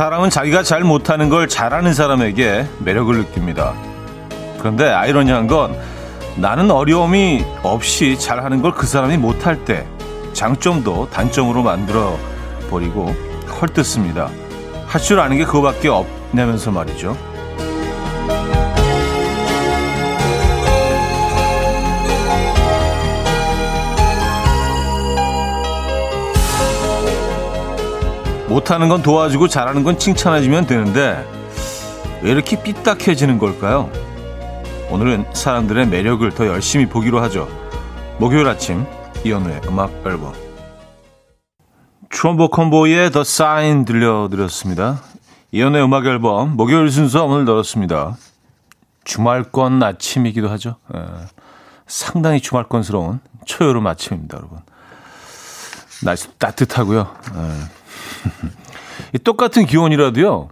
사람은 자기가 잘 못하는 걸 잘하는 사람에게 매력을 느낍니다. 그런데 아이러니한 건 나는 어려움이 없이 잘하는 걸 그 사람이 못할 때 장점도 단점으로 만들어버리고 헐뜯습니다. 할 줄 아는 게 그거밖에 없냐면서 말이죠. 못하는 건 도와주고 잘하는 건 칭찬해주면 되는데 왜 이렇게 삐딱해지는 걸까요? 오늘은 사람들의 매력을 더 열심히 보기로 하죠. 목요일 아침 이현우의 음악 앨범 트럼보 콤보의 The Sign 들려드렸습니다. 이현우의 음악 앨범 목요일 순서 오늘 넣었습니다. 주말권 아침이기도 하죠. 상당히 주말권스러운 초여름 아침입니다, 여러분. 날씨도 따뜻하고요. 똑같은 기온이라도요.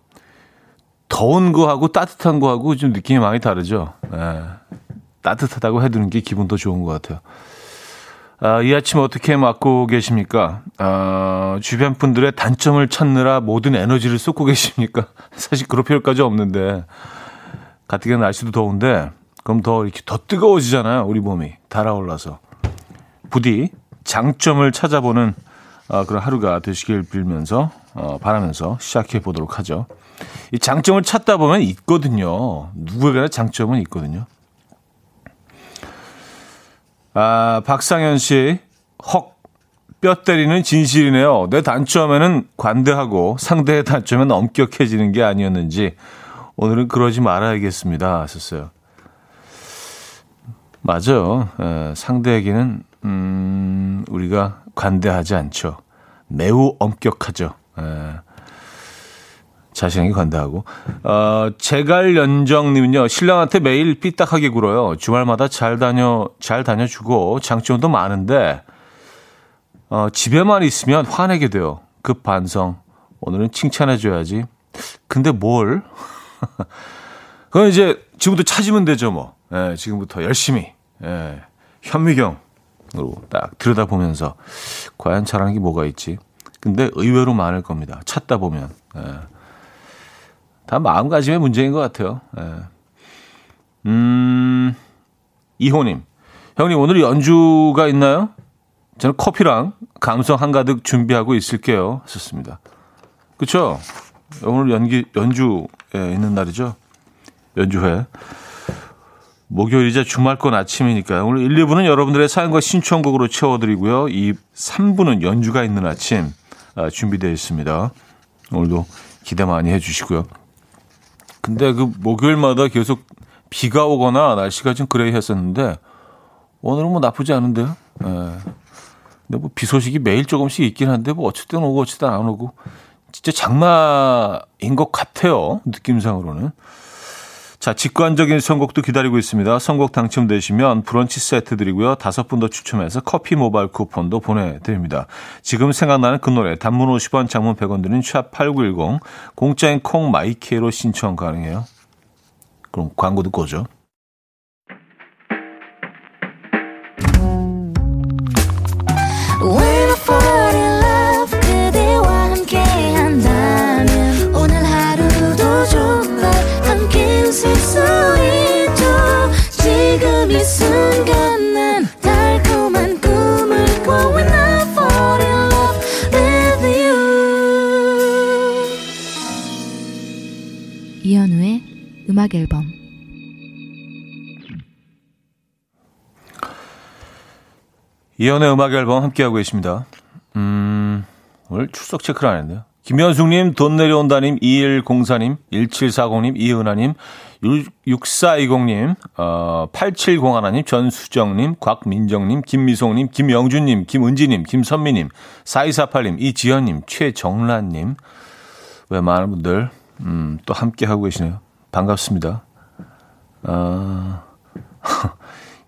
더운 거하고 따뜻한 거하고 좀 느낌이 많이 다르죠. 따뜻하다고 해두는 게 기분 더 좋은 것 같아요. 이 아침 어떻게 맞고 계십니까? 주변 분들의 단점을 찾느라 모든 에너지를 쏟고 계십니까? 사실 그럴 필요까지 없는데 가뜩이나 날씨도 더운데 그럼 더 이렇게 더 뜨거워지잖아요. 우리 몸이 달아올라서 부디 장점을 찾아보는 그런 하루가 되시길 빌면서 바라면서 시작해 보도록 하죠. 이 장점을 찾다 보면 있거든요. 누구에게나 장점은 있거든요. 박상현 씨, 헉, 뼈 때리는 진실이네요. 내 단점에는 관대하고 상대의 단점에는 엄격해지는 게 아니었는지 오늘은 그러지 말아야겠습니다 하셨어요. 맞아요. 상대에게는 우리가 관대하지 않죠. 매우 엄격하죠. 자신에게 관대하고. 제갈연정님은요. 신랑한테 매일 삐딱하게 굴어요. 주말마다 잘 다녀주고 장점도 많은데 집에만 있으면 화내게 돼요. 급 반성. 오늘은 칭찬해줘야지. 근데 뭘? 그건 이제 지금부터 찾으면 되죠. 뭐. 예, 지금부터 열심히 현미경으로 딱 들여다보면서 과연 잘하는 게 뭐가 있지. 근데 의외로 많을 겁니다. 찾다 보면. 다 마음가짐의 문제인 것 같아요. 이호님. 형님 오늘 연주가 있나요? 저는 커피랑 감성 한가득 준비하고 있을게요. 썼습니다. 그렇죠? 오늘 연주 있는 날이죠. 연주회. 목요일이자 주말권 아침이니까요. 오늘 1, 2부는 여러분들의 사연과 신청곡으로 채워드리고요. 3부는 연주가 있는 아침 준비되어 있습니다. 오늘도 기대 많이 해주시고요. 근데 그 목요일마다 계속 비가 오거나 날씨가 좀 그레이 했었는데 오늘은 뭐 나쁘지 않은데요. 근데 뭐 비 소식이 매일 조금씩 있긴 한데 뭐 어쨌든 오고 어쨌든 안 오고 진짜 장마인 것 같아요. 느낌상으로는. 자, 직관적인 선곡도 기다리고 있습니다. 선곡 당첨되시면 브런치 세트 드리고요. 5분 더 추첨해서 커피 모바일 쿠폰도 보내드립니다. 지금 생각나는 그 노래 단문 50원, 장문 100원 드린 샵 8910 공짜인 콩 마이케로 신청 가능해요. 그럼 광고 듣고 오죠. 이현우의 음악 앨범. 이현우의 음악 앨범 함께하고 계십니다. 오늘 출석 체크를 안 했네요. 김현숙님, 돈 내려온다님, 2104님, 1740님, 이은하님, 6420님, 8701님, 전수정님, 곽민정님, 김미송님, 김영준님, 김은지님, 김선미님, 4248님, 이지연님, 최정란님. 왜 많은 분들 또 함께하고 계시네요. 반갑습니다.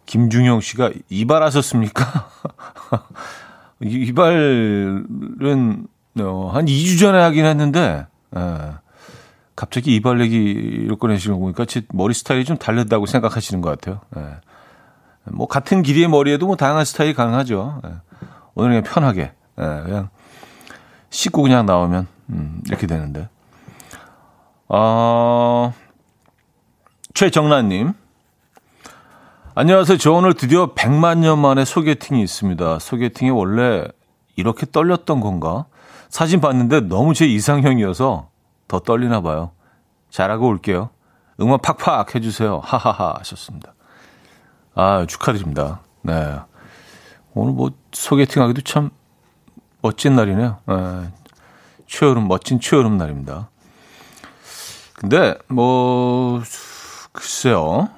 김중용 씨가 이발하셨습니까? 이발은 한 2주 전에 하긴 했는데 갑자기 이발 얘기를 꺼내시는 거 보니까 제 머리 스타일이 좀 다르다고 생각하시는 것 같아요. 뭐 같은 길이의 머리에도 뭐 다양한 스타일이 가능하죠. 오늘 그냥 편하게 그냥 씻고 그냥 나오면 이렇게 되는데 최정란님. 안녕하세요. 저 오늘 드디어 100만 년 만에 소개팅이 있습니다. 소개팅이 원래 이렇게 떨렸던 건가? 사진 봤는데 너무 제 이상형이어서 더 떨리나 봐요. 잘하고 올게요. 응원 팍팍 해주세요. 하하하 하셨습니다. 아, 축하드립니다. 네. 오늘 뭐 소개팅하기도 참 멋진 날이네요. 네. 초여름, 멋진 초여름 날입니다. 근데 뭐 글쎄요.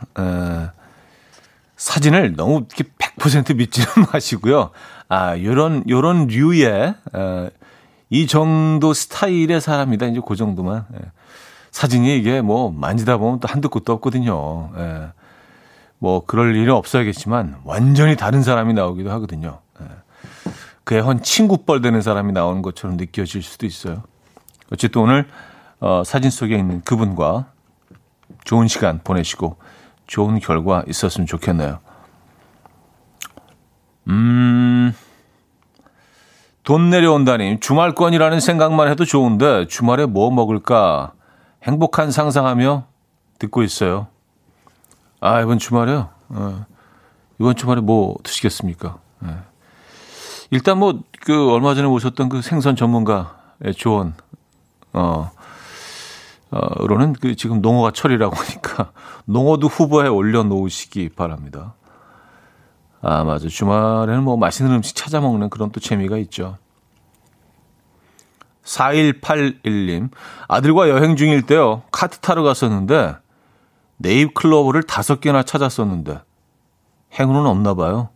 사진을 너무 이렇게 100% 믿지는 마시고요. 아, 요런 류의 이 정도 스타일의 사람이다. 이제 그 정도만. 사진이 이게 뭐 만지다 보면 또 한두 끝도 없거든요. 뭐 그럴 일은 없어야겠지만 완전히 다른 사람이 나오기도 하거든요. 그의 헌 친구뻘 되는 사람이 나오는 것처럼 느껴질 수도 있어요. 어쨌든 오늘 사진 속에 있는 그분과 좋은 시간 보내시고 좋은 결과 있었으면 좋겠네요. 돈 내려온다님. 주말권이라는 생각만 해도 좋은데 주말에 뭐 먹을까 행복한 상상하며 듣고 있어요. 아, 이번 주말에요? 이번 주말에 뭐 드시겠습니까? 일단 뭐 그 얼마 전에 오셨던 그 생선 전문가의 조언 로는 그 지금 농어가 철이라고 하니까 농어도 후보에 올려놓으시기 바랍니다. 아, 맞아. 주말에는 뭐 맛있는 음식 찾아 먹는 그런 또 재미가 있죠. 4181님. 아들과 여행 중일 때요. 카트 타러 갔었는데 네잎 클로버를 5개나 찾았었는데 행운은 없나 봐요.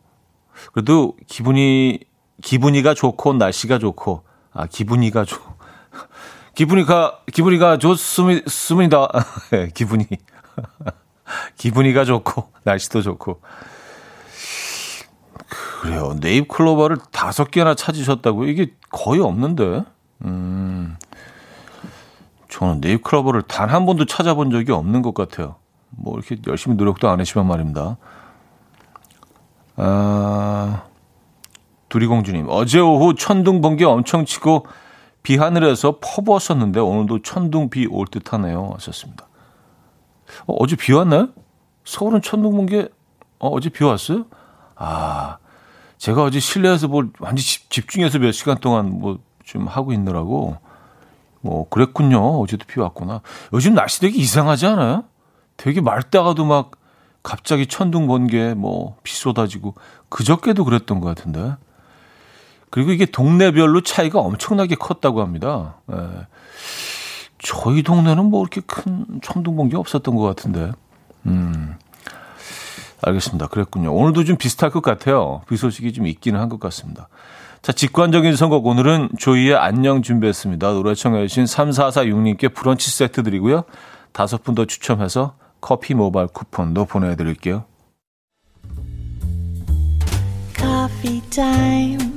그래도 기분이가 좋고 날씨가 좋고 기분이가 좋습니다. 기분이가 좋고 날씨도 좋고 그래요. 네잎 클로버를 5개나 찾으셨다고요? 이게 거의 없는데. 저는 네잎 클로버를 단 한 번도 찾아본 적이 없는 것 같아요. 뭐 이렇게 열심히 노력도 안 하시면 말입니다. 두리공주님. 어제 오후 천둥 번개 엄청 치고 비하늘에서 퍼부었었는데 오늘도 천둥 비 올 듯하네요. 하셨습니다. 어제 비 왔나요? 서울은 천둥 번개 어제 비 왔어요? 아, 제가 어제 실내에서 뭘 완전 집중해서 몇 시간 동안 뭐 좀 하고 있느라고 뭐 그랬군요. 어제도 비 왔구나. 요즘 날씨 되게 이상하지 않아요? 되게 맑다가도 막 갑자기 천둥 번개 뭐 비 쏟아지고 그저께도 그랬던 것 같은데. 그리고 이게 동네별로 차이가 엄청나게 컸다고 합니다. 예. 저희 동네는 뭐 이렇게 큰 천둥번개 없었던 것 같은데. 알겠습니다. 그랬군요. 오늘도 좀 비슷할 것 같아요. 비 소식이 좀 있기는 한 것 같습니다. 자, 직관적인 선곡. 오늘은 조이의 안녕 준비했습니다. 노래 청해주신 3446님께 브런치 세트 드리고요. 5분 더 추첨해서 커피 모바일 쿠폰도 보내드릴게요. Coffee time.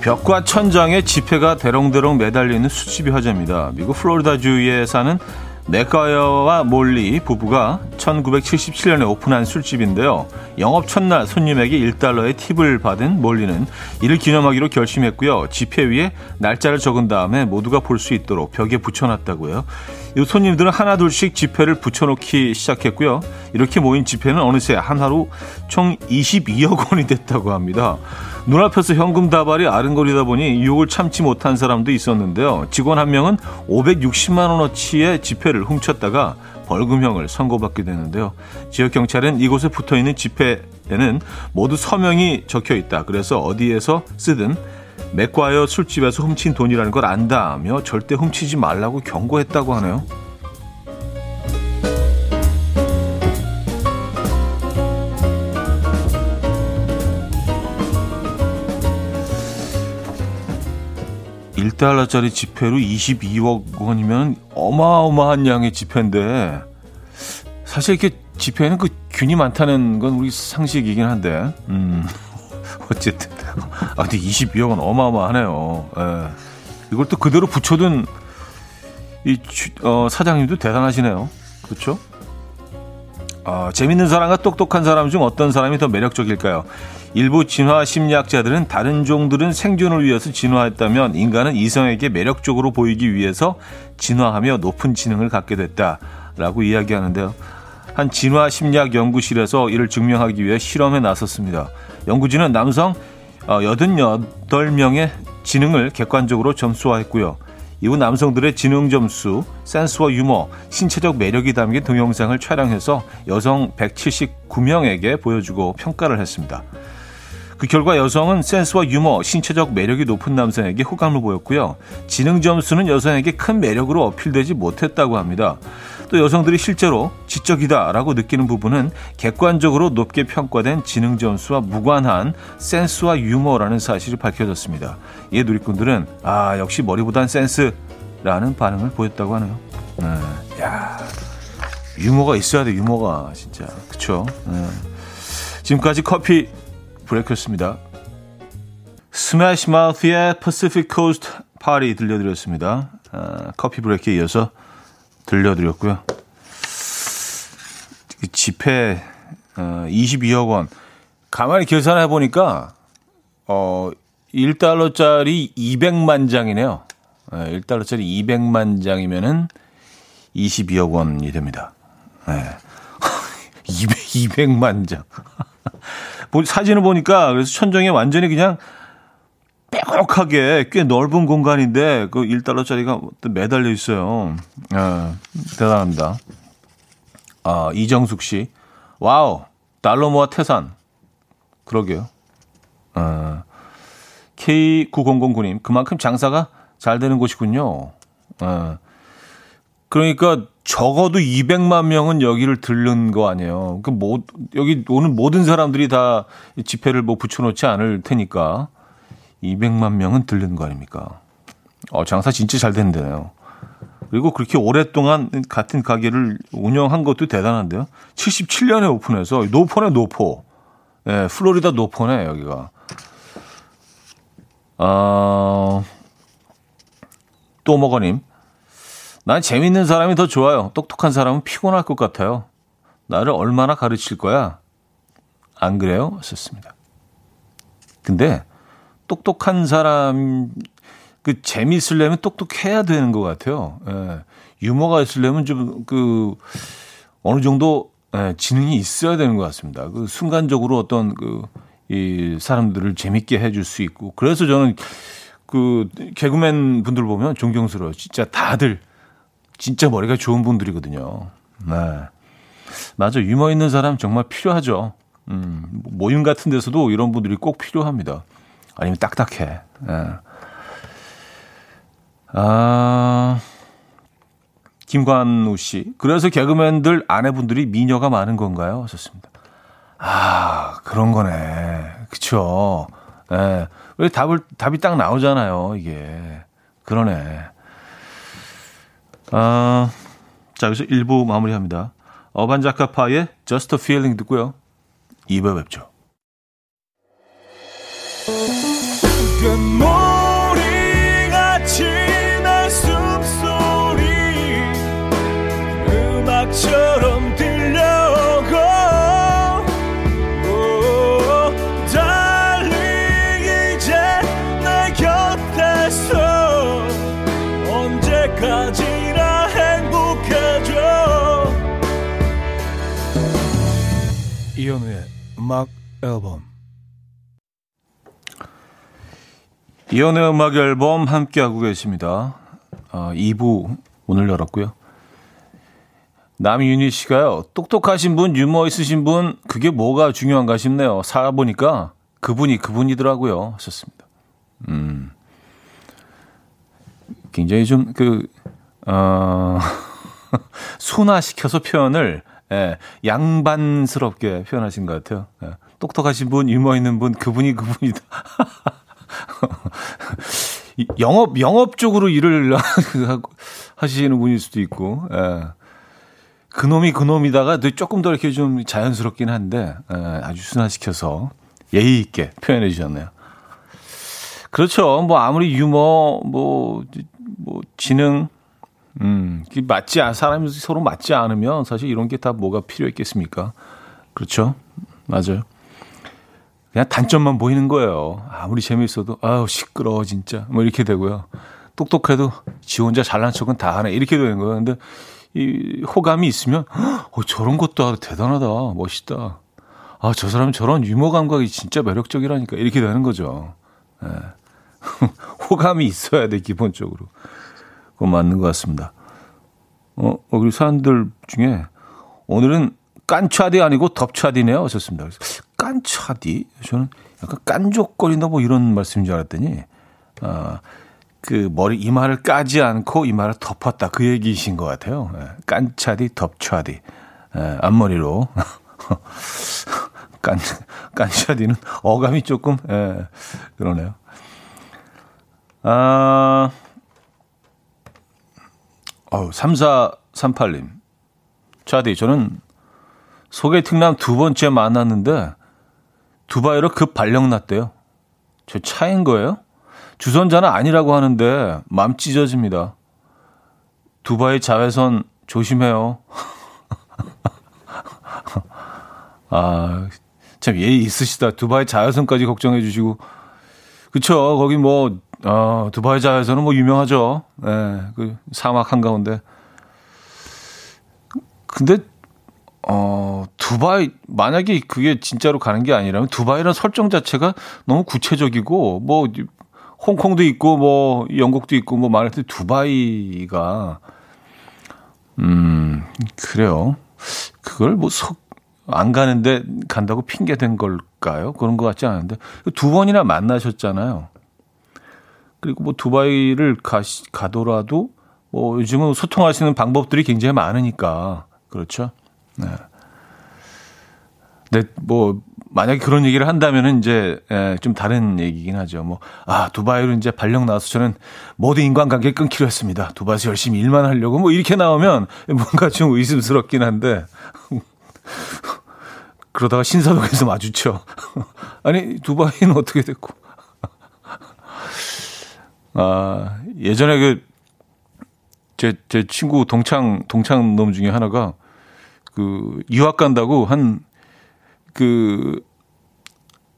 벽과 천장에 지폐가 대롱대롱 매달리는 수집이 화제입니다. 미국 플로리다주에 사는 맥과여와 몰리 부부가 1977년에 오픈한 술집인데요. 영업 첫날 손님에게 $1의 팁을 받은 몰리는 이를 기념하기로 결심했고요. 지폐 위에 날짜를 적은 다음에 모두가 볼 수 있도록 벽에 붙여놨다고요. 이 손님들은 하나둘씩 지폐를 붙여놓기 시작했고요. 이렇게 모인 지폐는 어느새 한화로 총 22억 원이 됐다고 합니다. 눈앞에서 현금 다발이 아른거리다 보니 유혹을 참지 못한 사람도 있었는데요. 직원 한 명은 560만 원어치의 지폐를 훔쳤다가 벌금형을 선고받게 되는데요. 지역경찰은 이곳에 붙어있는 지폐에는 모두 서명이 적혀있다. 그래서 어디에서 쓰든 맥과여 술집에서 훔친 돈이라는 걸 안다며 절대 훔치지 말라고 경고했다고 하네요. $1짜리 지폐로 22억 원이면 어마어마한 양의 지폐인데 사실 이렇게 지폐에는 그 균이 많다는 건 우리 상식이긴 한데, 어쨌든. 아, 근데 22억은 어마어마하네요. 예. 이걸 또 그대로 붙여둔 이 사장님도 대단하시네요. 그렇죠? 재밌는 사람과 똑똑한 사람 중 어떤 사람이 더 매력적일까요? 일부 진화 심리학자들은 다른 종들은 생존을 위해서 진화했다면 인간은 이성에게 매력적으로 보이기 위해서 진화하며 높은 지능을 갖게 됐다라고 이야기하는데요. 한 진화 심리학 연구실에서 이를 증명하기 위해 실험에 나섰습니다. 연구진은 남성 88명의 지능을 객관적으로 점수화했고요. 이후 남성들의 지능 점수, 센스와 유머, 신체적 매력이 담긴 동영상을 촬영해서 여성 179명에게 보여주고 평가를 했습니다. 그 결과 여성은 센스와 유머, 신체적 매력이 높은 남성에게 호감을 보였고요. 지능 점수는 여성에게 큰 매력으로 어필되지 못했다고 합니다. 또 여성들이 실제로 지적이다라고 느끼는 부분은 객관적으로 높게 평가된 지능 점수와 무관한 센스와 유머라는 사실이 밝혀졌습니다. 이에 누리꾼들은 아 역시 머리보단 센스라는 반응을 보였다고 하네요. 야 유머가 있어야 돼 유머가 진짜 그렇죠. 지금까지 커피 브레이크였습니다. 스매시 마우스의 Pacific Coast Party 들려드렸습니다. 커피 브레이크에 이어서 들려드렸고요. 지폐 22억 원. 가만히 계산을 해보니까 1달러짜리 200만 장이네요. 1달러짜리 200만 장이면은 22억 원이 됩니다. 네. 200만 장. 사진을 보니까 그래서 천정에 완전히 그냥 빼곡하게 꽤 넓은 공간인데 그 1달러짜리가 매달려 있어요. 대단합니다. 아, 이정숙 씨. 와우. 달러 모아 태산. 그러게요. K9009님. 그만큼 장사가 잘 되는 곳이군요. 그러니까 적어도 200만 명은 여기를 들른 거 아니에요. 그 여기 오는 모든 사람들이 다 지폐를 뭐 붙여놓지 않을 테니까. 200만 명은 들른 거 아닙니까? 장사 진짜 잘 된대요. 그리고 그렇게 오랫동안 같은 가게를 운영한 것도 대단한데요. 77년에 오픈해서 노포네 노포. 예, 플로리다 노포네 여기가. 또 먹어님. 난 재밌는 사람이 더 좋아요. 똑똑한 사람은 피곤할 것 같아요. 나를 얼마나 가르칠 거야? 안 그래요? 썼습니다. 근데 똑똑한 사람, 그, 재미있으려면 똑똑해야 되는 것 같아요. 예. 유머가 있으려면 좀, 어느 정도, 예, 지능이 있어야 되는 것 같습니다. 그, 순간적으로 어떤, 이 사람들을 재밌게 해줄 수 있고. 그래서 저는, 개그맨 분들 보면 존경스러워요. 진짜 다들, 진짜 머리가 좋은 분들이거든요. 네. 맞아. 유머 있는 사람 정말 필요하죠. 모임 같은 데서도 이런 분들이 꼭 필요합니다. 아니면 딱딱해. 예. 김관우 씨. 그래서 개그맨들 아내분들이 미녀가 많은 건가요? 하셨습니다. 그런 거네. 그쵸. 예. 왜 답이 딱 나오잖아요. 이게. 그러네. 자, 여기서 1부 마무리합니다. 어반자카파의 Just a Feeling 듣고요. 2부에 뵙죠. 머리같이 날 숨소리 음악처럼 들려오고 달리 이제 내 곁에서 언제까지나 행복해져 이현우의 음악 앨범 이연의 음악 앨범 함께하고 계십니다. 2부 오늘 열었고요. 남윤희 씨가요. 똑똑하신 분, 유머 있으신 분 그게 뭐가 중요한가 싶네요. 살아보니까 그분이더라고요. 하셨습니다. 굉장히 좀 순화시켜서 표현을 양반스럽게 표현하신 것 같아요. 예. 똑똑하신 분, 유머 있는 분 그분이다. 영업 쪽으로 일을 하시는 분일 수도 있고, 예. 그놈이 그놈이다가 조금 더 이렇게 좀 자연스럽긴 한데 아주 순화시켜서 예의 있게 표현해 주셨네요. 그렇죠. 뭐 아무리 유머, 뭐 지능, 사람이 서로 맞지 않으면 사실 이런 게 다 뭐가 필요했겠습니까? 그렇죠. 맞아요. 그냥 단점만 보이는 거예요. 아무리 재미있어도 아우 시끄러워 진짜 뭐 이렇게 되고요. 똑똑해도 지 혼자 잘난 척은 다 하네 이렇게 되는 거예요. 근데 이 호감이 있으면 저런 것도 대단하다 멋있다. 아, 저 사람 저런 유머 감각이 진짜 매력적이라니까 이렇게 되는 거죠. 네. 호감이 있어야 돼 기본적으로. 그건 맞는 것 같습니다. 그리고 사람들 중에 오늘은 깐차디 아니고 덥차디네요 하셨습니다. 깐차디? 저는 약간 깐족거린다 뭐 이런 말씀인 줄 알았더니 그 머리 이마를 까지 않고 이마를 덮었다 그 얘기이신 것 같아요. 예. 깐차디 덥차디 예, 앞머리로 깐차디는 어감이 조금 예, 그러네요. 아, 3438님 차디 저는 소개팅남 두 번째 만났는데 두바이로 급 발령 났대요. 저 차인 거예요? 주선자는 아니라고 하는데 맘 찢어집니다. 두바이 자외선 조심해요. 아, 참 예의 있으시다. 두바이 자외선까지 걱정해 주시고. 그쵸. 거기 두바이 자외선은 유명하죠. 네, 그 사막 한가운데. 근데, 두바이 만약에 그게 진짜로 가는 게 아니라면 두바이라는 설정 자체가 너무 구체적이고 홍콩도 있고 영국도 있고 말할 때 두바이가 그래요. 그걸 안 가는데 간다고 핑계 댄 걸까요? 그런 것 같지 않은데 두 번이나 만나셨잖아요. 그리고 두바이를 가더라도 요즘은 소통할 수 있는 방법들이 굉장히 많으니까 그렇죠. 네. 근데 만약에 그런 얘기를 한다면은 이제 좀 다른 얘기긴 하죠. 두바이로 이제 발령 나와서 저는 모든 인간관계 끊기로 했습니다. 두바이에서 열심히 일만 하려고 이렇게 나오면 뭔가 좀 의심스럽긴 한데 그러다가 신사동에서 마주쳐. 아니 두바이는 어떻게 됐고? 아 예전에 제 친구 동창놈 중에 하나가 유학 간다고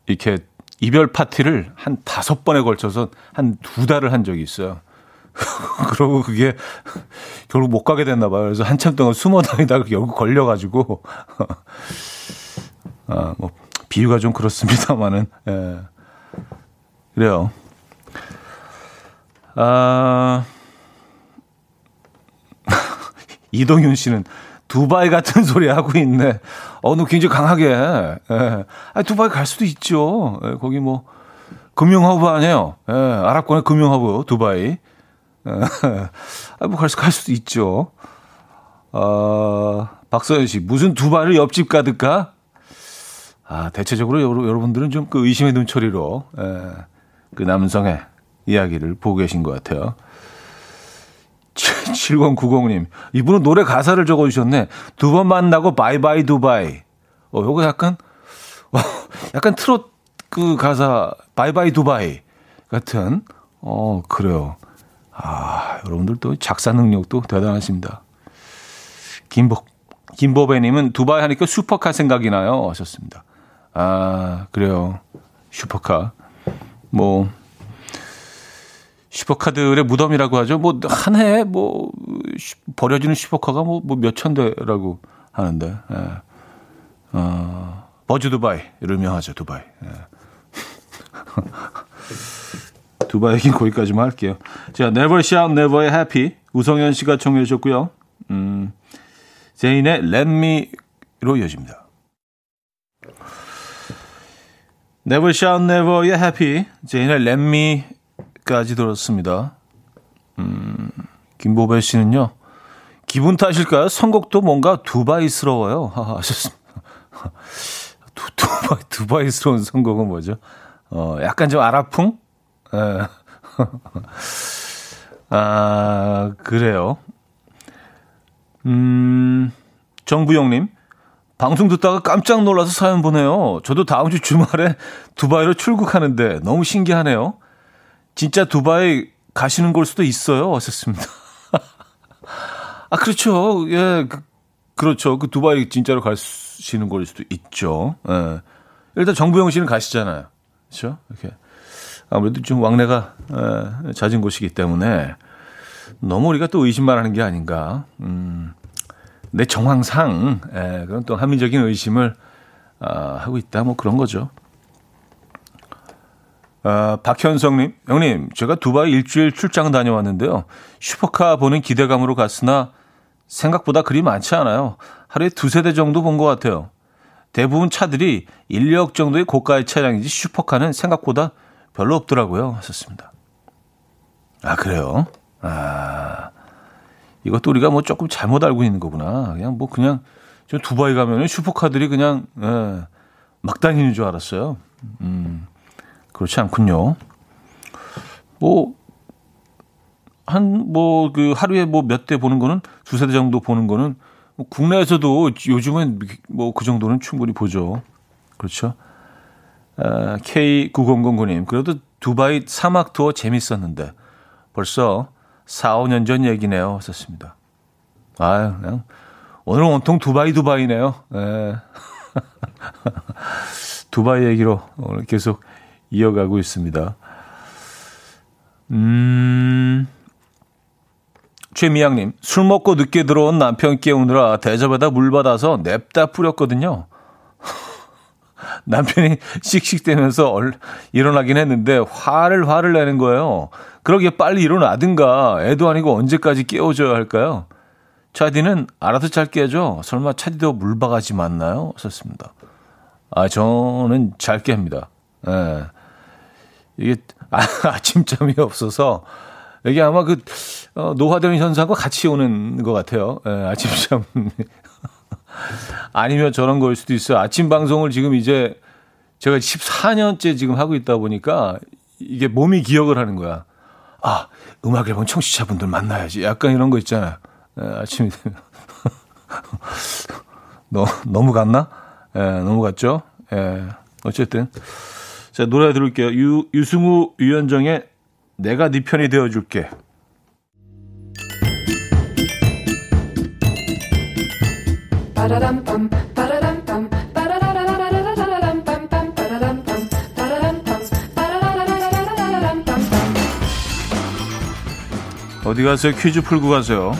이렇게 이별 파티를 한 5번에 걸쳐서 한 2달을 한 적이 있어요. 그러고 그게 결국 못 가게 됐나 봐요. 그래서 한참 동안 숨어 다니다가 결국 걸려가지고. 비유가 좀 그렇습니다만은. 예. 그래요. 이동윤 씨는 두바이 같은 소리 하고 있네. 너 굉장히 강하게. 예. 아, 두바이 갈 수도 있죠. 예, 거기 금융허브 아니에요. 예, 아랍권의 금융허브, 두바이. 예. 갈 수도 있죠. 박서연 씨, 무슨 두바이를 옆집 가득가? 아, 대체적으로 여러분들은 좀 그 의심의 눈초리로, 예, 그 남성의 이야기를 보고 계신 것 같아요. 7090님. 이분은 노래 가사를 적어주셨네. 두 번 만나고 바이바이 두바이. 요거 약간 트롯 그 가사, 바이바이 두바이 같은. 그래요. 아, 여러분들 또 작사 능력도 대단하십니다. 김보배님은 두바이 하니까 슈퍼카 생각이 나요. 하셨습니다. 아, 그래요. 슈퍼카. 슈퍼카들의 무덤이라고 하죠. 한 해에 버려지는 슈퍼카가 몇천 대라고 하는데, 예. 버즈 두바이로 유명하죠, 두바이. 예. 두바이 얘기는 거기까지만 할게요. 자, Never Shout, Never Happy. 우성현 씨가 청해 주셨고요. 제인의 Let Me로 이어집니다. Never Shout, Never Happy. 제인의 Let Me. 까지 들었습니다. 김보배 씨는요. 기분 탓일까요? 선곡도 뭔가 두바이스러워요. 하셨습니다. 두바이스러운 선곡은 뭐죠? 약간 좀 아랍풍? 예. 아, 그래요. 정부영님, 방송 듣다가 깜짝 놀라서 사연 보내요. 저도 다음 주 주말에 두바이로 출국하는데 너무 신기하네요. 진짜 두바이 가시는 걸 수도 있어요. 하셨습니다. 아, 그렇죠. 예, 그렇죠. 그 두바이 진짜로 가시는 걸 수도 있죠. 예. 일단 정부영 씨는 가시잖아요. 그렇죠? 이렇게. 아무래도 좀 왕래가 잦은 곳이기 때문에 너무 우리가 또 의심만 하는 게 아닌가. 내 정황상 그런 또 합리적인 의심을 하고 있다. 뭐 그런 거죠. 박현성님, 형님, 제가 두바이 일주일 출장 다녀왔는데요. 슈퍼카 보는 기대감으로 갔으나 생각보다 그리 많지 않아요. 하루에 2-3대 정도 본 것 같아요. 대부분 차들이 1억 정도의 고가의 차량이지 슈퍼카는 생각보다 별로 없더라고요. 하셨습니다. 아, 그래요? 아, 이것도 우리가 뭐 조금 잘못 알고 있는 거구나. 그냥 좀 두바이 가면은 슈퍼카들이 그냥, 예, 막 다니는 줄 알았어요. 그렇지 않군요. 그 하루에 몇 대 보는 거는 2-3대 정도 보는 거는 국내에서도 요즘은 그 정도는 충분히 보죠. 그렇죠. K9009님, 그래도 두바이 사막 투어 재밌었는데 벌써 4-5년 전 얘기네요. 썼습니다. 아유, 그냥 오늘 온통 두바이네요. 에. 두바이 얘기로 오늘 계속 이어가고 있습니다. 최미양님, 술 먹고 늦게 들어온 남편 깨우느라 대접에다 물 받아서 냅다 뿌렸거든요. 남편이 씩씩대면서 일어나긴 했는데 화를 내는 거예요. 그러게 빨리 일어나든가. 애도 아니고 언제까지 깨워줘야 할까요? 차디는 알아서 잘 깨죠. 설마 차디도 물바가지 맞나요? 썼습니다. 아, 저는 잘 깹니다. 예. 이게 아침잠이 없어서 이게 아마 노화되는 현상과 같이 오는 것 같아요. 예, 아침잠. 아니면 저런 걸 수도 있어요. 아침 방송을 지금 이제 제가 14년째 지금 하고 있다 보니까 이게 몸이 기억을 하는 거야. 아, 음악 앨범 청취자분들 만나야지. 약간 이런 거 있잖아요. 에, 아침이 되면. 너무 갔나? 에, 너무 갔죠? 에, 어쨌든. 자, 노래 들을게요. 유승우, 유현정의 내가 네 편이 되어줄게. 어디 가세요? 퀴즈 풀고 가세요.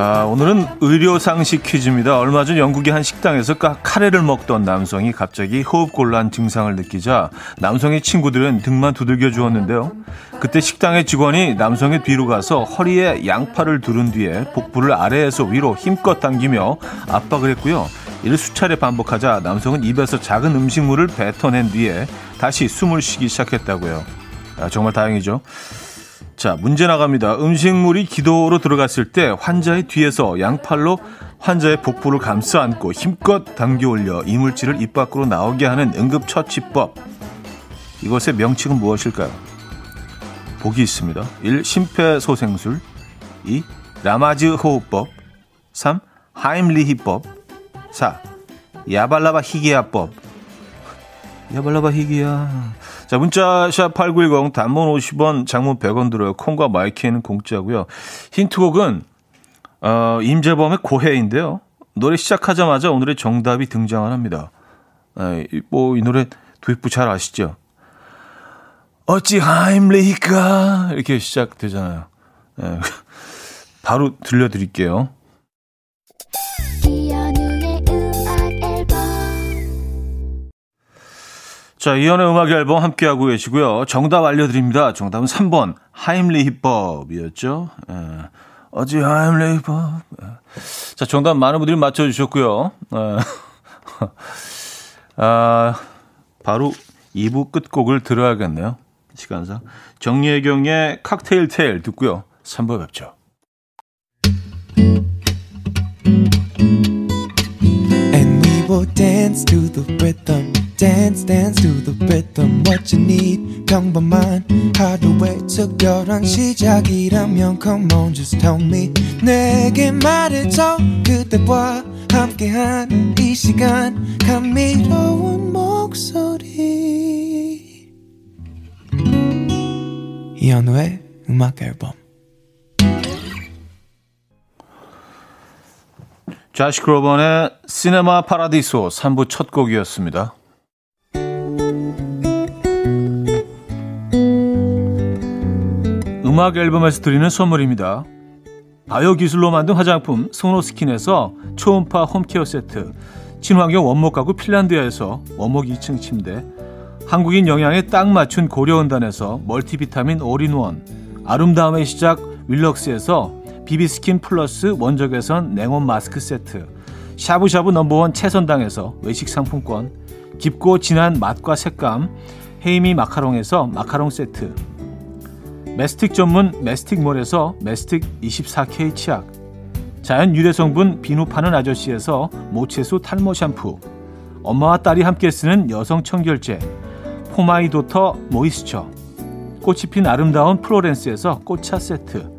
아, 오늘은 의료상식 퀴즈입니다. 얼마 전 영국의 한 식당에서 카레를 먹던 남성이 갑자기 호흡곤란 증상을 느끼자 남성의 친구들은 등만 두들겨 주었는데요. 그때 식당의 직원이 남성의 뒤로 가서 허리에 양팔을 두른 뒤에 복부를 아래에서 위로 힘껏 당기며 압박을 했고요. 이를 수차례 반복하자 남성은 입에서 작은 음식물을 뱉어낸 뒤에 다시 숨을 쉬기 시작했다고요. 아, 정말 다행이죠. 자, 문제 나갑니다. 음식물이 기도로 들어갔을 때 환자의 뒤에서 양팔로 환자의 복부를 감싸안고 힘껏 당겨올려 이물질을 입 밖으로 나오게 하는 응급처치법. 이것의 명칭은 무엇일까요? 보기 있습니다. 1. 심폐소생술, 2. 라마즈 호흡법, 3. 하임리히법, 4. 야발라바 히기야법. 야발라바 히기야. 자, 문자 샵 8910, 단문 50원, 장문 100원 들어요. 콩과 마이키는 공짜고요. 힌트곡은 임재범의 고해인데요. 노래 시작하자마자 오늘의 정답이 등장을 합니다. 이 노래 도입부 잘 아시죠? 어찌하임리까 이렇게 시작되잖아요. 에, 바로 들려드릴게요. 자, 이현우의 음악 앨범 함께하고 계시고요. 정답 알려드립니다. 정답은 3번 하임리히법이었죠. 어찌 하임리히법. 자, 정답 많은 분들이 맞춰주셨고요. 아, 바로 2부 끝곡을 들어야겠네요. 시간상 정예경의 칵테일 테일 듣고요. 3부에 뵙죠. And we Oh, dance to the rhythm. Dance, dance to the rhythm. What you need, 평범한 하루의 특별한 시작이라면 Come on, just tell me. 내게 말해줘 그대와 함께한 이 시간 감미로운 목소리 이현우의 음악 앨범 자시 크로번의 시네마 파라디소 3부 첫 곡이었습니다. 음악 앨범에서 드리는 선물입니다. 바이오 기술로 만든 화장품 소노스킨에서 초음파 홈케어 세트, 친환경 원목 가구 핀란드야에서 원목 2층 침대, 한국인 영양에 딱 맞춘 고려원단에서 멀티비타민 올인원, 아름다움의 시작 윌럭스에서 비비스킨 플러스 원적외선 냉온 마스크 세트, 샤브샤브 넘버원 채선당에서 외식 상품권, 깊고 진한 맛과 색감 헤이미 마카롱에서 마카롱 세트, 메스틱 전문 메스틱몰에서 메스틱 24K 치약, 자연 유래 성분 비누 파는 아저씨에서 모체수 탈모 샴푸, 엄마와 딸이 함께 쓰는 여성 청결제 포마이도터 모이스처, 꽃이 핀 아름다운 플로렌스에서 꽃차 세트,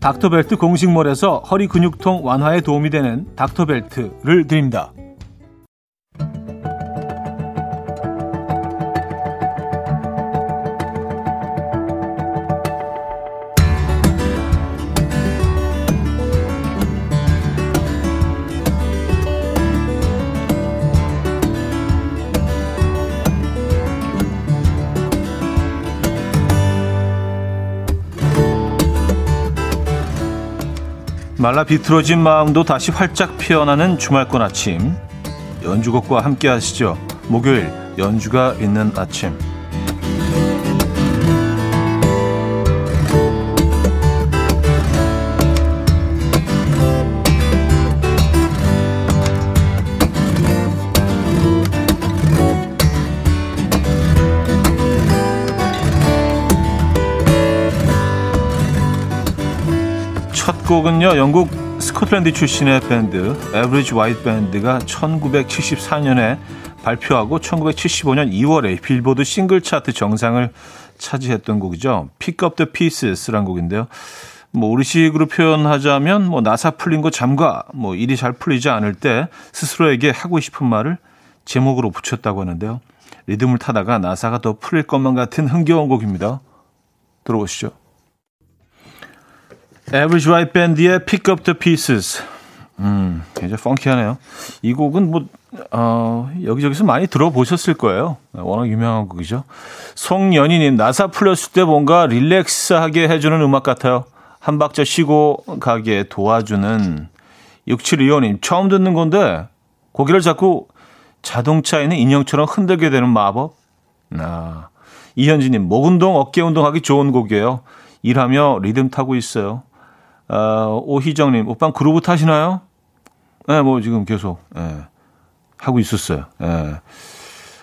닥터벨트 공식몰에서 허리 근육통 완화에 도움이 되는 닥터벨트를 드립니다. 말라 비틀어진 마음도 다시 활짝 피어나는 주말권 아침 연주곡과 함께 하시죠. 목요일 연주가 있는 아침 곡은요 영국 스코틀랜드 출신의 밴드 에버리지 화이트 밴드가 1974년에 발표하고 1975년 2월에 빌보드 싱글 차트 정상을 차지했던 곡이죠. Pick Up the Pieces라는 곡인데요. 뭐 우리식으로 표현하자면 뭐 나사 풀린 거 잠가 뭐 일이 잘 풀리지 않을 때 스스로에게 하고 싶은 말을 제목으로 붙였다고 하는데요. 리듬을 타다가 나사가 더 풀릴 것만 같은 흥겨운 곡입니다. 들어보시죠. Average White Band의 Pick Up the Pieces. 굉장히 펑키하네요. 이 곡은 뭐 여기저기서 많이 들어보셨을 거예요. 워낙 유명한 곡이죠. 송연희님, 나사 풀렸을 때 뭔가 릴렉스하게 해주는 음악 같아요. 한 박자 쉬고 가게 도와주는. 6725님, 처음 듣는 건데 고개를 자꾸 자동차에 있는 인형처럼 흔들게 되는 마법. 이현진님, 목 운동, 어깨 운동하기 좋은 곡이에요. 일하며 리듬 타고 있어요. 오희정님, 오빠 그루브 타시나요? 네, 뭐 지금 계속 하고 있었어요.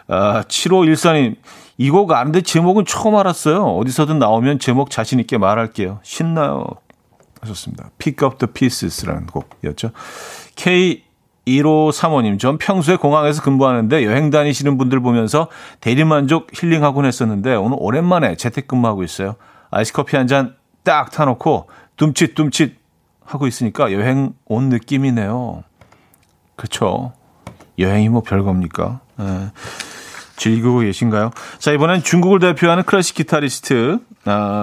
7514님, 이 곡 아는데 제목은 처음 알았어요. 어디서든 나오면 제목 자신 있게 말할게요. 신나요. 하셨습니다. Pick Up the Pieces라는 곡이었죠. K1535님, 전 평소에 공항에서 근무하는데 여행 다니시는 분들 보면서 대리만족 힐링하곤 했었는데 오늘 오랜만에 재택근무하고 있어요. 아이스커피 한 잔 딱 타놓고 둠칫둠칫 하고 있으니까 여행 온 느낌이네요. 그렇죠. 여행이 뭐 별겁니까? 예. 즐기고 계신가요? 자, 이번엔 중국을 대표하는 클래식 기타리스트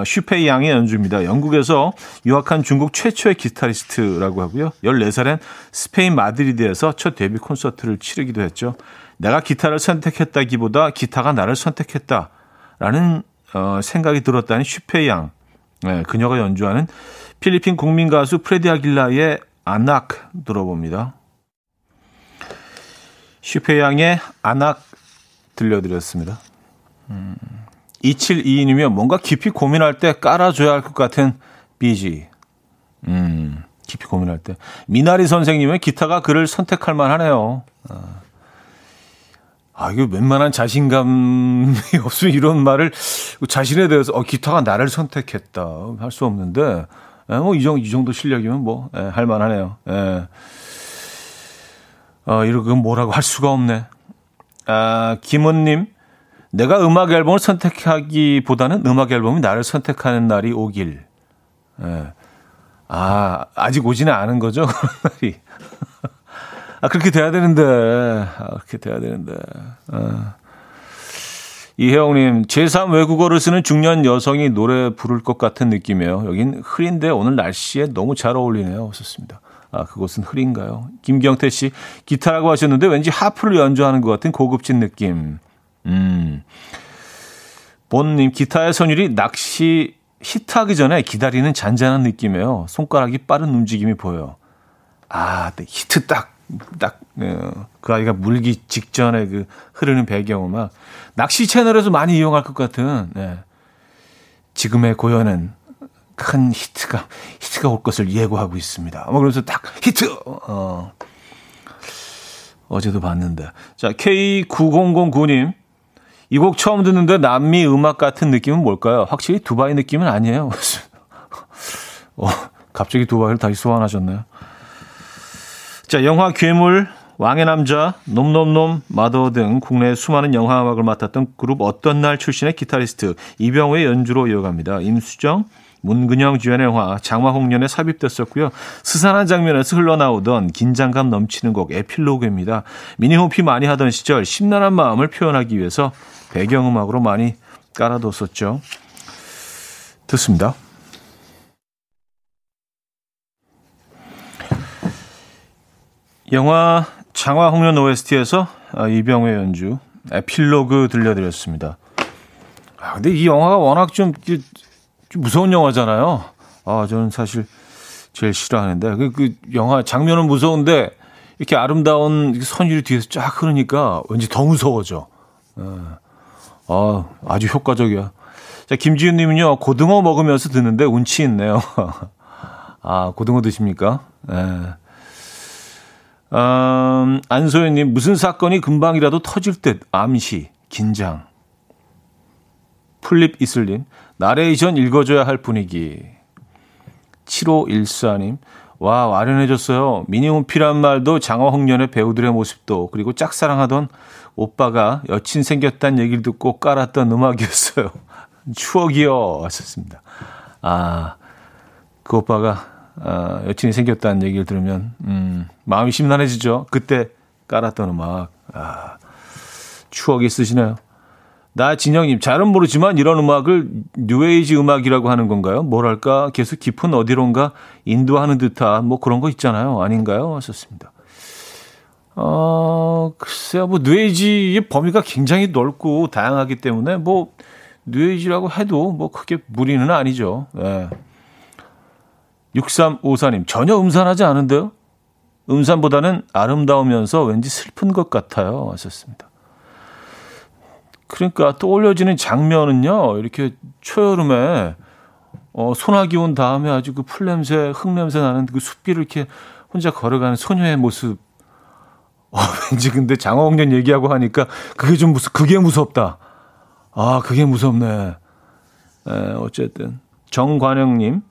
슈페이 양의 연주입니다. 영국에서 유학한 중국 최초의 기타리스트라고 하고요. 14살엔 스페인 마드리드에서 첫 데뷔 콘서트를 치르기도 했죠. 내가 기타를 선택했다기보다 기타가 나를 선택했다라는 생각이 들었다는 슈페이 양. 네, 그녀가 연주하는 필리핀 국민 가수 프레디 아길라의 아낙 들어봅니다. 슈페이 양의 아낙 들려드렸습니다. 2722님이요. 뭔가 깊이 고민할 때 깔아줘야 할 것 같은 BG. 깊이 고민할 때. 미나리 선생님의 기타가 그를 선택할 만하네요. 아, 이거 웬만한 자신감이 없으면 이런 말을 자신에 대해서 기타가 나를 선택했다 할 수 없는데 이 정도 실력이면 할 만하네요. 예. 이러고 뭐라고 할 수가 없네. 아, 김은님, 내가 음악 앨범을 선택하기보다는 음악 앨범이 나를 선택하는 날이 오길. 예. 아, 아직 오지는 않은 거죠? 그런 날이. 아, 그렇게 돼야 되는데. 아. 이혜영님, 제3 외국어를 쓰는 중년 여성이 노래 부를 것 같은 느낌이에요. 여긴 흐린데 오늘 날씨에 너무 잘 어울리네요. 좋습니다. 아, 그곳은 흐린가요? 김경태 씨, 기타라고 하셨는데 왠지 하프를 연주하는 것 같은 고급진 느낌. 본님, 기타의 선율이 낚시 히트하기 전에 기다리는 잔잔한 느낌이에요. 손가락이 빠른 움직임이 보여. 아, 히트 딱, 그 아이가 물기 직전에 그 흐르는 배경음악. 낚시 채널에서 많이 이용할 것 같은, 네. 지금의 고연은 큰 히트가 올 것을 예고하고 있습니다. 그러면서 딱 히트! 어제도 봤는데. 자, K9009님. 이 곡 처음 듣는데 남미 음악 같은 느낌은 뭘까요? 확실히 두바이 느낌은 아니에요. 갑자기 두바이를 다시 소환하셨나요? 자, 영화 괴물, 왕의 남자, 놈놈놈, 마더 등 국내 수많은 영화 음악을 맡았던 그룹 어떤 날 출신의 기타리스트 이병호의 연주로 이어갑니다. 임수정, 문근영 주연의 영화 장화홍련에 삽입됐었고요. 스산한 장면에서 흘러나오던 긴장감 넘치는 곡 에필로그입니다. 미니홈피 많이 하던 시절 심란한 마음을 표현하기 위해서 배경음악으로 많이 깔아뒀었죠. 듣습니다. 영화 장화홍련 OST에서 이병호의 연주 에필로그 들려드렸습니다. 아, 근데 이 영화가 워낙 좀 무서운 영화잖아요. 아, 저는 사실 제일 싫어하는데 그 영화 장면은 무서운데 이렇게 아름다운 선율이 뒤에서 쫙 흐르니까 왠지 더 무서워져. 아, 아주 효과적이야. 자, 김지윤 님은요. 고등어 먹으면서 듣는데 운치 있네요. 아, 고등어 드십니까? 네. 안소연 님, 무슨 사건이 금방이라도 터질 듯 암시, 긴장. 플립 이슬린, 나레이션 읽어줘야 할 분위기. 7514님, 와, 아련해졌어요. 미니홈피란 말도 장화홍련의 배우들의 모습도 그리고 짝사랑하던 오빠가 여친 생겼다는 얘기를 듣고 깔았던 음악이었어요. 추억이요. 하셨습니다. 아, 그 오빠가 여친이 생겼다는 얘기를 들으면 마음이 심란해지죠. 그때 깔았던 음악. 아, 추억이 있으시네요. 나진영님, 잘은 모르지만 이런 음악을 뉴에이지 음악이라고 하는 건가요? 뭐랄까, 계속 깊은 어디론가 인도하는 듯한 그런 거 있잖아요. 아닌가요? 하셨습니다. 글쎄요. 뉴에이지의 범위가 굉장히 넓고 다양하기 때문에 뉴에이지라고 해도 크게 무리는 아니죠. 예. 6354님, 전혀 음산하지 않은데요? 음산보다는 아름다우면서 왠지 슬픈 것 같아요. 하셨습니다. 그러니까 떠올려지는 장면은요, 이렇게 초여름에 소나기 온 다음에 아주 그 풀냄새, 흙냄새 나는 그 숲길을 이렇게 혼자 걸어가는 소녀의 모습. 왠지 근데 장화홍련 얘기하고 하니까 그게 무섭다. 아, 그게 무섭네. 에, 어쨌든 정관영님,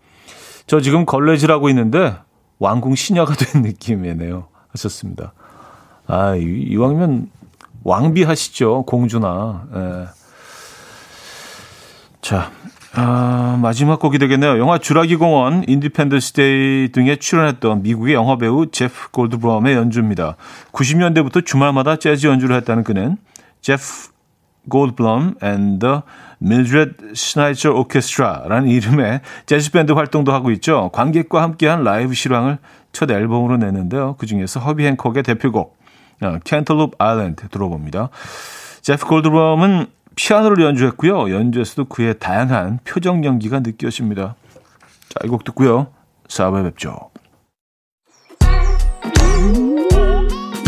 저 지금 걸레질하고 있는데 왕궁 시녀가 된 느낌이네요. 하셨습니다. 아, 이왕이면 왕비하시죠. 공주나. 에. 자, 아, 마지막 곡이 되겠네요. 영화 주라기 공원, 인디펜던스 데이 등에 출연했던 미국의 영화배우 제프 골드블룸의 연주입니다. 90년대부터 주말마다 재즈 연주를 했다는 그는 제프 골드블룸 and the Mildred Schneider Orchestra라는 이름의 재즈밴드 활동도 하고 있죠. 관객과 함께한 라이브 실황을 첫 앨범으로 냈는데요. 그중에서 허비 행콕의 대표곡 캔털룹 아일랜드 들어봅니다. 제프 골드블룸은 피아노를 연주했고요. 연주에서도 그의 다양한 표정 연기가 느껴집니다. 자, 이 곡 듣고요. 4부에 뵙죠.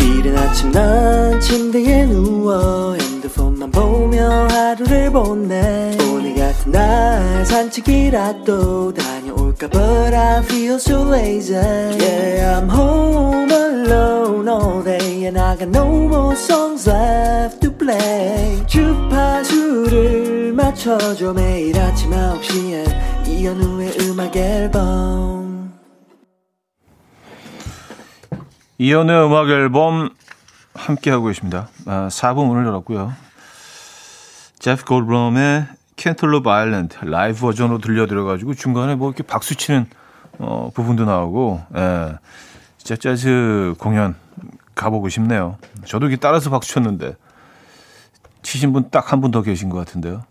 이른 아침 난 침대에 누워 핸드폰만 보며 하루를 보내. 오늘 같은 날 산책이라도 다녀올까 but I feel so lazy. Yeah, I'm home alone all day and I got no more songs left to play. 주파수를 맞춰줘. 매일 아침 9시에 이현우의 음악 앨범. 이현우의 음악 앨범 함께하고 계십니다. 4부 문을 열었고요. 제프 골드블룸의 캔털로브 아일랜드 라이브 버전으로 들려드려가지고 중간에 뭐 이렇게 박수치는 부분도 나오고, 예, 진짜 재즈 공연 가보고 싶네요. 저도 이렇게 따라서 박수쳤는데 치신 분 딱 한 분 더 계신 것 같은데요.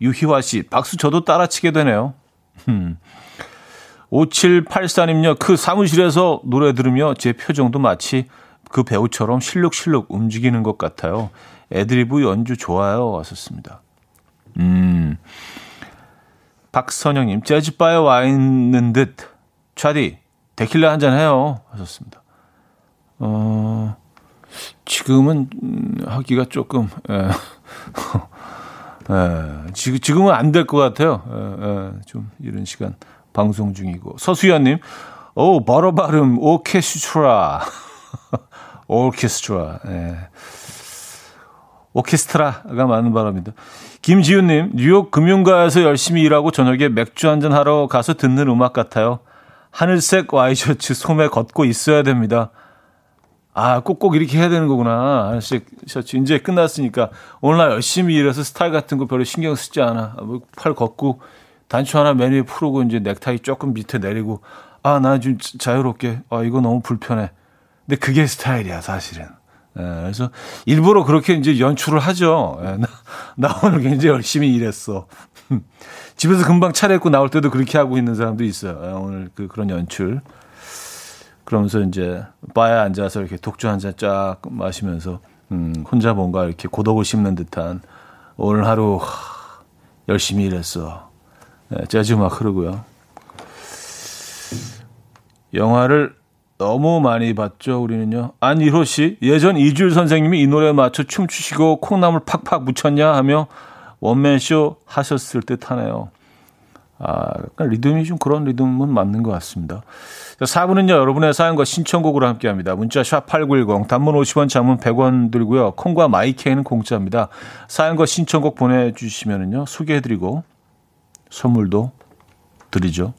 유희화 씨, 박수 저도 따라치게 되네요. 5784님요. 그 사무실에서 노래 들으며 제 표정도 마치 그 배우처럼 실룩실룩 움직이는 것 같아요. 애드리브 연주 좋아요. 왔었습니다. 박선영님, 재즈바에 와 있는 듯. 차디, 데킬라 한잔 해요. 왔었습니다. 지금은 하기가 조금, 지금은 안 될 것 같아요. 좀 이런 시간 방송 중이고. 서수연님, 오, 바로바름, 오케스트라. 오케스트라, 예. 오케스트라가 많은 바람입니다. 김지윤님, 뉴욕 금융가에서 열심히 일하고 저녁에 맥주 한잔 하러 가서 듣는 음악 같아요. 하늘색 와이셔츠 소매 걷고 있어야 됩니다. 아, 꼭꼭 이렇게 해야 되는 거구나. 하늘색 셔츠 이제 끝났으니까 오늘날 열심히 일해서 스타일 같은 거 별로 신경 쓰지 않아. 팔 걷고 단추 하나 메뉴에 풀고 이제 넥타이 조금 밑에 내리고, 아, 나 좀 자유롭게. 아, 이거 너무 불편해. 근데 그게 스타일이야, 사실은. 예, 그래서 일부러 그렇게 이제 연출을 하죠. 예, 나 오늘 굉장히 열심히 일했어. 집에서 금방 차려입고 나올 때도 그렇게 하고 있는 사람도 있어요. 예, 오늘 그런 연출. 그러면서 이제 바에 앉아서 이렇게 독주 한 잔 쫙 마시면서 혼자 뭔가 이렇게 고독을 씹는 듯한 오늘 하루 열심히 일했어. 예, 재즈 음악 흐르고요. 영화를 너무 많이 봤죠, 우리는요. 안일호 씨, 예전 이주일 선생님이 이 노래에 맞춰 춤추시고 콩나물 팍팍 묻혔냐 하며 원맨쇼 하셨을 듯 하네요. 아, 약간 리듬이 좀 그런 리듬은 맞는 것 같습니다. 4부는요, 여러분의 사연과 신청곡으로 함께 합니다. 문자 샵8910, 단문 50원, 장문 100원 들고요. 콩과 마이케이는 공짜입니다. 사연과 신청곡 보내주시면은요, 소개해드리고 선물도 드리죠.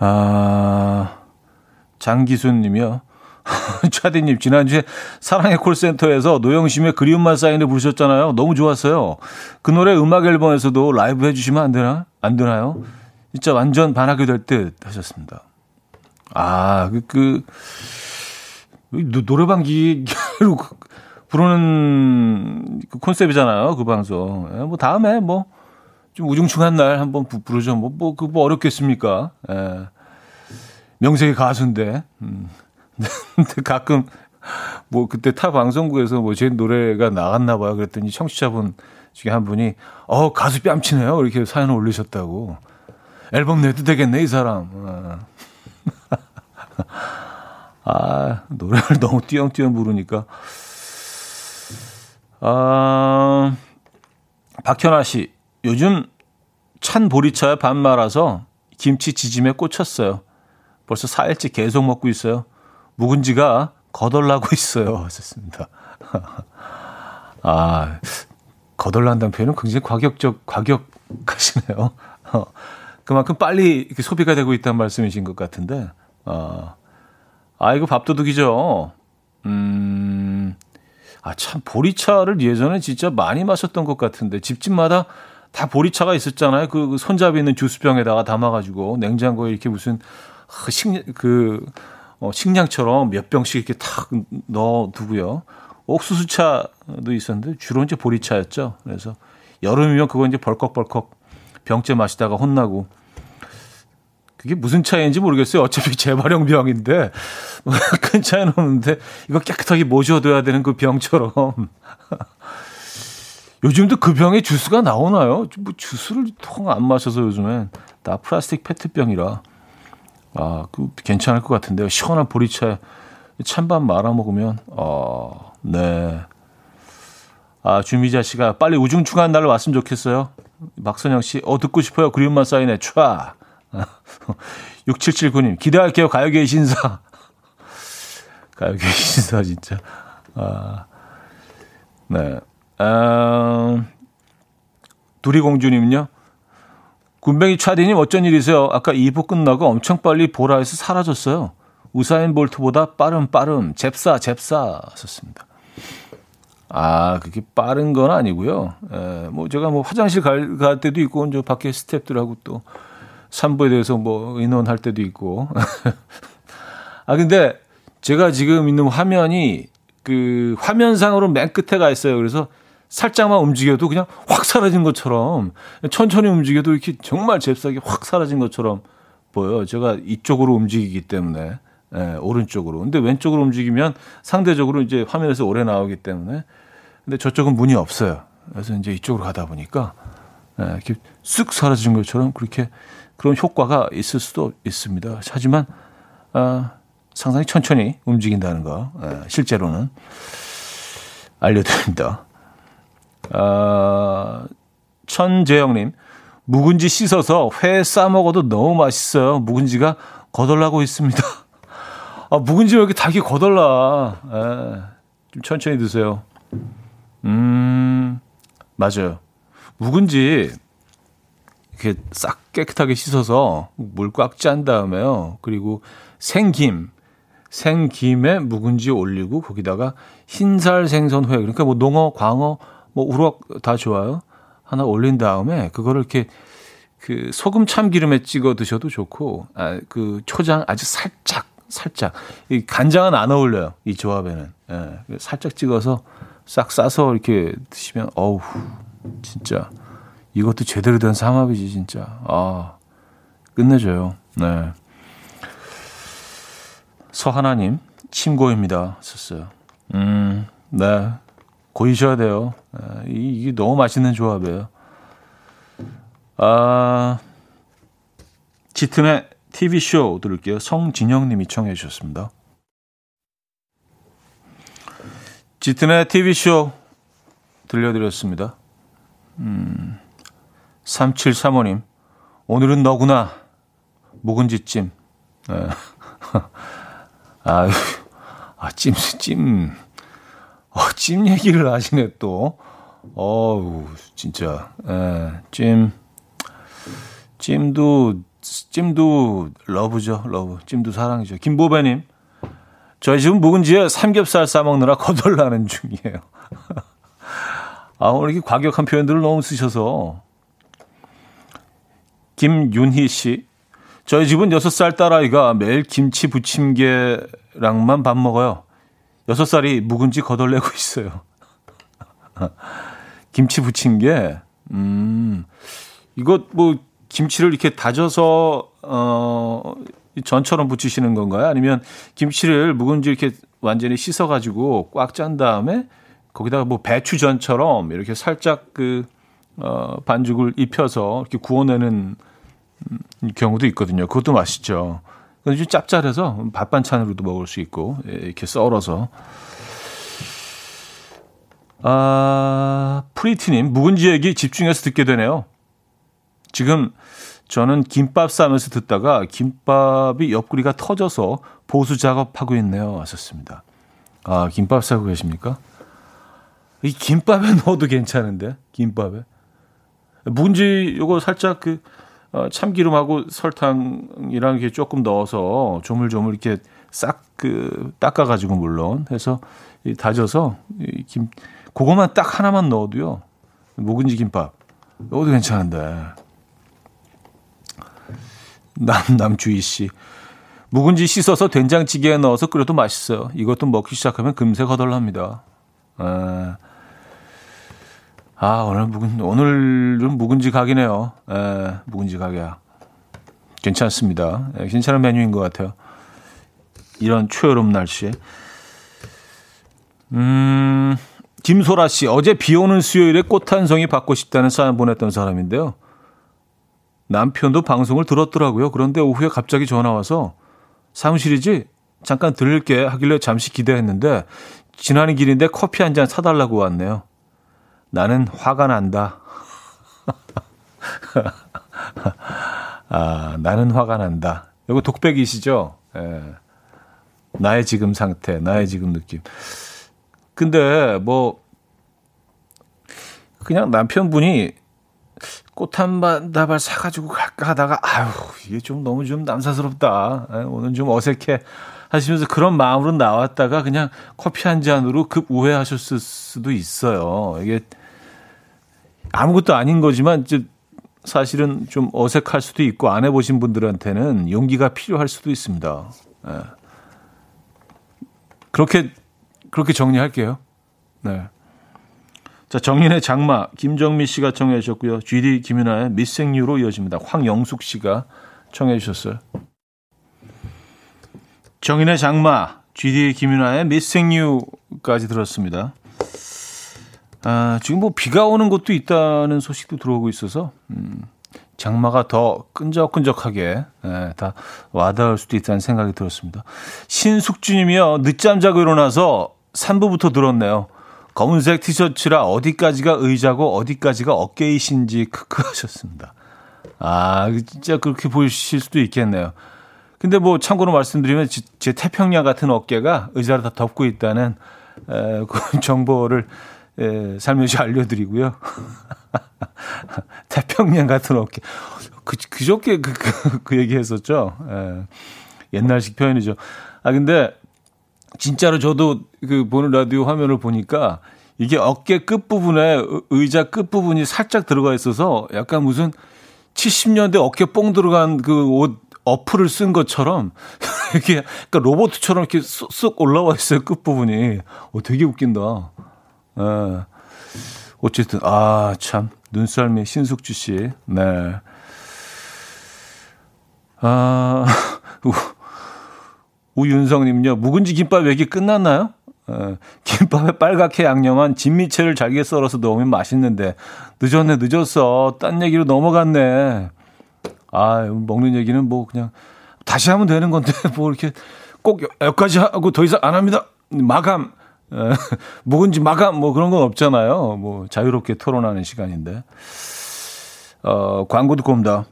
아, 장기순님이요. 차디님, 지난주에 사랑의 콜센터에서 노영심의 그리움만 쌓이네 부르셨잖아요. 너무 좋았어요. 그 노래 음악 앨범에서도 라이브 해주시면 안 되나? 안 되나요? 진짜 완전 반하게 될 듯 하셨습니다. 아, 노래방 기계로 부르는 그 콘셉트잖아요. 그 방송. 뭐 다음에 뭐. 좀 우중충한 날 한번 부르죠. 뭐 어렵겠습니까? 예. 명색이 가수인데. 근데 가끔 뭐 그때 타 방송국에서 뭐 제 노래가 나갔나 봐요. 그랬더니 청취자분 중에 한 분이 가수 뺨치네요. 이렇게 사연을 올리셨다고. 앨범 내도 되겠네, 이 사람. 아, 노래를 너무 띄엄띄엄 부르니까. 아, 박현아 씨. 요즘 찬 보리차에 밥 말아서 김치 지짐에 꽂혔어요. 벌써 4일째 계속 먹고 있어요. 묵은지가 거덜나고 있어요. 하셨습니다. 아, 거덜난다는 표현은 굉장히 과격하시네요. 그만큼 빨리 이렇게 소비가 되고 있다는 말씀이신 것 같은데. 이거 밥도둑이죠. 아, 참 보리차를 예전에 진짜 많이 마셨던 것 같은데 집집마다 다 보리차가 있었잖아요. 그 손잡이 있는 주스병에다가 담아가지고 냉장고에 이렇게 무슨 식량처럼 몇 병씩 이렇게 탁 넣어두고요. 옥수수차도 있었는데 주로 이제 보리차였죠. 그래서 여름이면 그거 이제 벌컥벌컥 병째 마시다가 혼나고. 그게 무슨 차이인지 모르겠어요. 어차피 재활용 병인데 큰 차이는 없는데 이거 깨끗하게 모셔둬야 되는 그 병처럼. 요즘도 그 병에 주스가 나오나요? 뭐 주스를 통 안 마셔서 요즘엔 다 플라스틱 페트병이라. 아, 그 괜찮을 것 같은데요. 시원한 보리차 찬밥 말아 먹으면. 네. 아, 주미자 씨가 빨리 우중충한 날 왔으면 좋겠어요. 박선영 씨, 듣고 싶어요. 그리움만 쌓이네. 촤. 6779님, 기대할게요. 가요계의 신사. 가요계의 신사, 진짜. 아, 네. 두리공주님요. 군뱅이 차디님, 어쩐 일이세요? 아까 2부 끝나고 엄청 빨리 보라에서 사라졌어요. 우사인 볼트보다 빠름, 잽싸 썼습니다. 아, 그게 빠른 건 아니고요. 뭐 제가 뭐 화장실 갈 때도 있고, 이제 밖에 스태프들하고 또 3부에 대해서 뭐 의논할 때도 있고. 아, 근데 제가 지금 있는 화면이 그 화면상으로 맨 끝에 가 있어요. 그래서 살짝만 움직여도 그냥 확 사라진 것처럼, 천천히 움직여도 이렇게 정말 잽싸게 확 사라진 것처럼 보여요. 제가 이쪽으로 움직이기 때문에. 예, 오른쪽으로. 근데 왼쪽으로 움직이면 상대적으로 이제 화면에서 오래 나오기 때문에. 근데 저쪽은 문이 없어요. 그래서 이제 이쪽으로 가다 보니까 이렇게 쓱 사라진 것처럼 그렇게 그런 효과가 있을 수도 있습니다. 하지만 상당히 천천히 움직인다는 거 실제로는 알려드립니다. 천재영님, 묵은지 씻어서 회에 싸먹어도 너무 맛있어요. 묵은지가 거덜나고 있습니다. 아, 묵은지 왜 이렇게 닭이 거덜나. 좀 천천히 드세요. 맞아요. 묵은지 이렇게 싹 깨끗하게 씻어서 물 꽉 짠 다음에요. 그리고 생김에 묵은지 올리고 거기다가 흰살 생선회, 그러니까 뭐 농어, 광어, 뭐 우럭 다 좋아요. 하나 올린 다음에 그거를 이렇게 그 소금 참기름에 찍어 드셔도 좋고, 그 초장 아주 살짝. 이 간장은 안 어울려요, 이 조합에는. 예, 살짝 찍어서 싹 싸서 이렇게 드시면 어우, 진짜 이것도 제대로 된 삼합이지, 진짜. 아, 끝내줘요. 네. 서하나님, 침고입니다. 썼어요. 네. 고이셔야 돼요. 이게 너무 맛있는 조합이에요. 짙음의 TV쇼 들을게요. 성진영님이 청해 주셨습니다. 짙은의 TV쇼 들려드렸습니다. 3735님, 오늘은 너구나. 묵은지찜. 찜 얘기를 하시네, 또. 어우, 진짜. 찜도 러브죠, 러브. 찜도 사랑이죠. 김보배님, 저희 지금 묵은지에 삼겹살 싸먹느라 거덜나는 중이에요. 아, 오늘 이렇게 과격한 표현들을 너무 쓰셔서. 김윤희 씨, 저희 집은 6살 딸아이가 매일 김치 부침개랑만 밥 먹어요. 6살이 묵은지 거덜내고 있어요. 김치 부침개, 이거 뭐, 김치를 이렇게 다져서 전처럼 부치시는 건가요? 아니면 김치를 묵은지 이렇게 완전히 씻어가지고 꽉 짠 다음에 거기다가 뭐 배추전처럼 이렇게 살짝 그 반죽을 입혀서 이렇게 구워내는 경우도 있거든요. 그것도 맛있죠. 근데 좀 짭짤해서 밥 반찬으로도 먹을 수 있고, 이렇게 썰어서. 프리티님, 묵은지 얘기 집중해서 듣게 되네요. 지금 저는 김밥 싸면서 듣다가 김밥이 옆구리가 터져서 보수 작업하고 있네요. 하셨습니다. 아, 김밥 싸고 계십니까? 이 김밥에 넣어도 괜찮은데, 김밥에. 묵은지 요거 살짝 그 참기름하고 설탕이랑 이렇게 조금 넣어서 조물조물 이렇게 싹 그 닦아가지고 물론 해서 다져서 이 김 그거만 딱 하나만 넣어도요 묵은지 김밥 넣어도 괜찮은데. 남주희 씨. 묵은지 씻어서 된장찌개에 넣어서 끓여도 맛있어요. 이것도 먹기 시작하면 금세 거덜납니다. 오늘은 묵은지 각이네요. 묵은지 각이야. 괜찮습니다. 괜찮은 메뉴인 것 같아요. 이런 초여름 날씨에. 김소라 씨. 어제 비 오는 수요일에 꽃 한 송이 받고 싶다는 사연 보냈던 사람인데요. 남편도 방송을 들었더라고요. 그런데 오후에 갑자기 전화와서 사무실이지? 잠깐 들을게 하길래 잠시 기대했는데 지나는 길인데 커피 한 잔 사달라고 왔네요. 나는 화가 난다. 아, 나는 화가 난다. 이거 독백이시죠? 예. 나의 지금 상태, 나의 지금 느낌. 근데 뭐 그냥 남편분이 꽃 한 다발 사가지고 갈까 하다가 아유 이게 좀 너무 좀 남사스럽다. 오늘 좀 어색해 하시면서 그런 마음으로 나왔다가 그냥 커피 한 잔으로 급 오해하셨을 수도 있어요. 이게 아무것도 아닌 거지만 사실은 좀 어색할 수도 있고 안 해보신 분들한테는 용기가 필요할 수도 있습니다. 그렇게 정리할게요. 네. 자, 정인의 장마, 김정미 씨가 청해 주셨고요. GD 김윤아의 Missing You로 이어집니다. 황영숙 씨가 청해 주셨어요. 정인의 장마, GD 김윤아의 Missing You까지 들었습니다. 아, 지금 뭐 비가 오는 곳도 있다는 소식도 들어오고 있어서 장마가 더 끈적끈적하게 다 와닿을 수도 있다는 생각이 들었습니다. 신숙주님이요. 늦잠 자고 일어나서 3부부터 들었네요. 검은색 티셔츠라 어디까지가 의자고 어디까지가 어깨이신지 크크 하셨습니다. 아, 진짜 그렇게 보이실 수도 있겠네요. 근데 뭐 참고로 말씀드리면 제 태평양 같은 어깨가 의자를 다 덮고 있다는 그 정보를 살며시 알려드리고요. 태평양 같은 어깨. 그저께 그 얘기 했었죠. 옛날식 표현이죠. 아, 근데 진짜로 저도 그 보는 라디오 화면을 보니까 이게 어깨 끝부분에 의자 끝부분이 살짝 들어가 있어서 약간 무슨 70년대 어깨 뽕 들어간 그 옷 어플을 쓴 것처럼 이렇게 그러니까 로봇처럼 이렇게 쑥쑥 올라와 있어요. 끝부분이. 되게 웃긴다. 네. 어쨌든 아, 참 눈썰미 신숙주 씨. 네. 아. 우윤성님요. 묵은지 김밥 얘기 끝났나요? 김밥에 빨갛게 양념한 진미채를 잘게 썰어서 넣으면 맛있는데 늦었어. 딴 얘기로 넘어갔네. 아, 먹는 얘기는 뭐 그냥 다시 하면 되는 건데 뭐 이렇게 꼭 여기까지 하고 더 이상 안 합니다. 마감. 묵은지 마감 뭐 그런 건 없잖아요. 뭐 자유롭게 토론하는 시간인데. 광고 듣고 옵니다.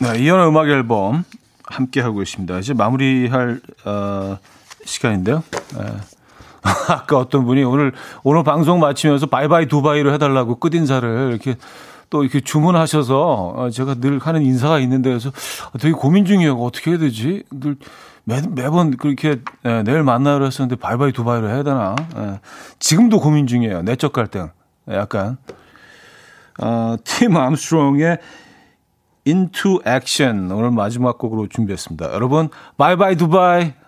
네, 이현우 음악 앨범 함께하고 있습니다. 이제 마무리할 시간인데요. 아까 어떤 분이 오늘 방송 마치면서 바이바이 두바이로 해달라고 끝인사를 이렇게 또 이렇게 주문하셔서 제가 늘 하는 인사가 있는데 그래서 되게 고민 중이에요. 어떻게 해야 되지? 늘 매번 그렇게 내일 만나러 했었는데 바이바이 두바이로 해야 되나? 지금도 고민 중이에요. 내적 갈등. 약간. 팀 암스트롱의 Into Action 오늘 마지막 곡으로 준비했습니다. 여러분 바이바이 두바이.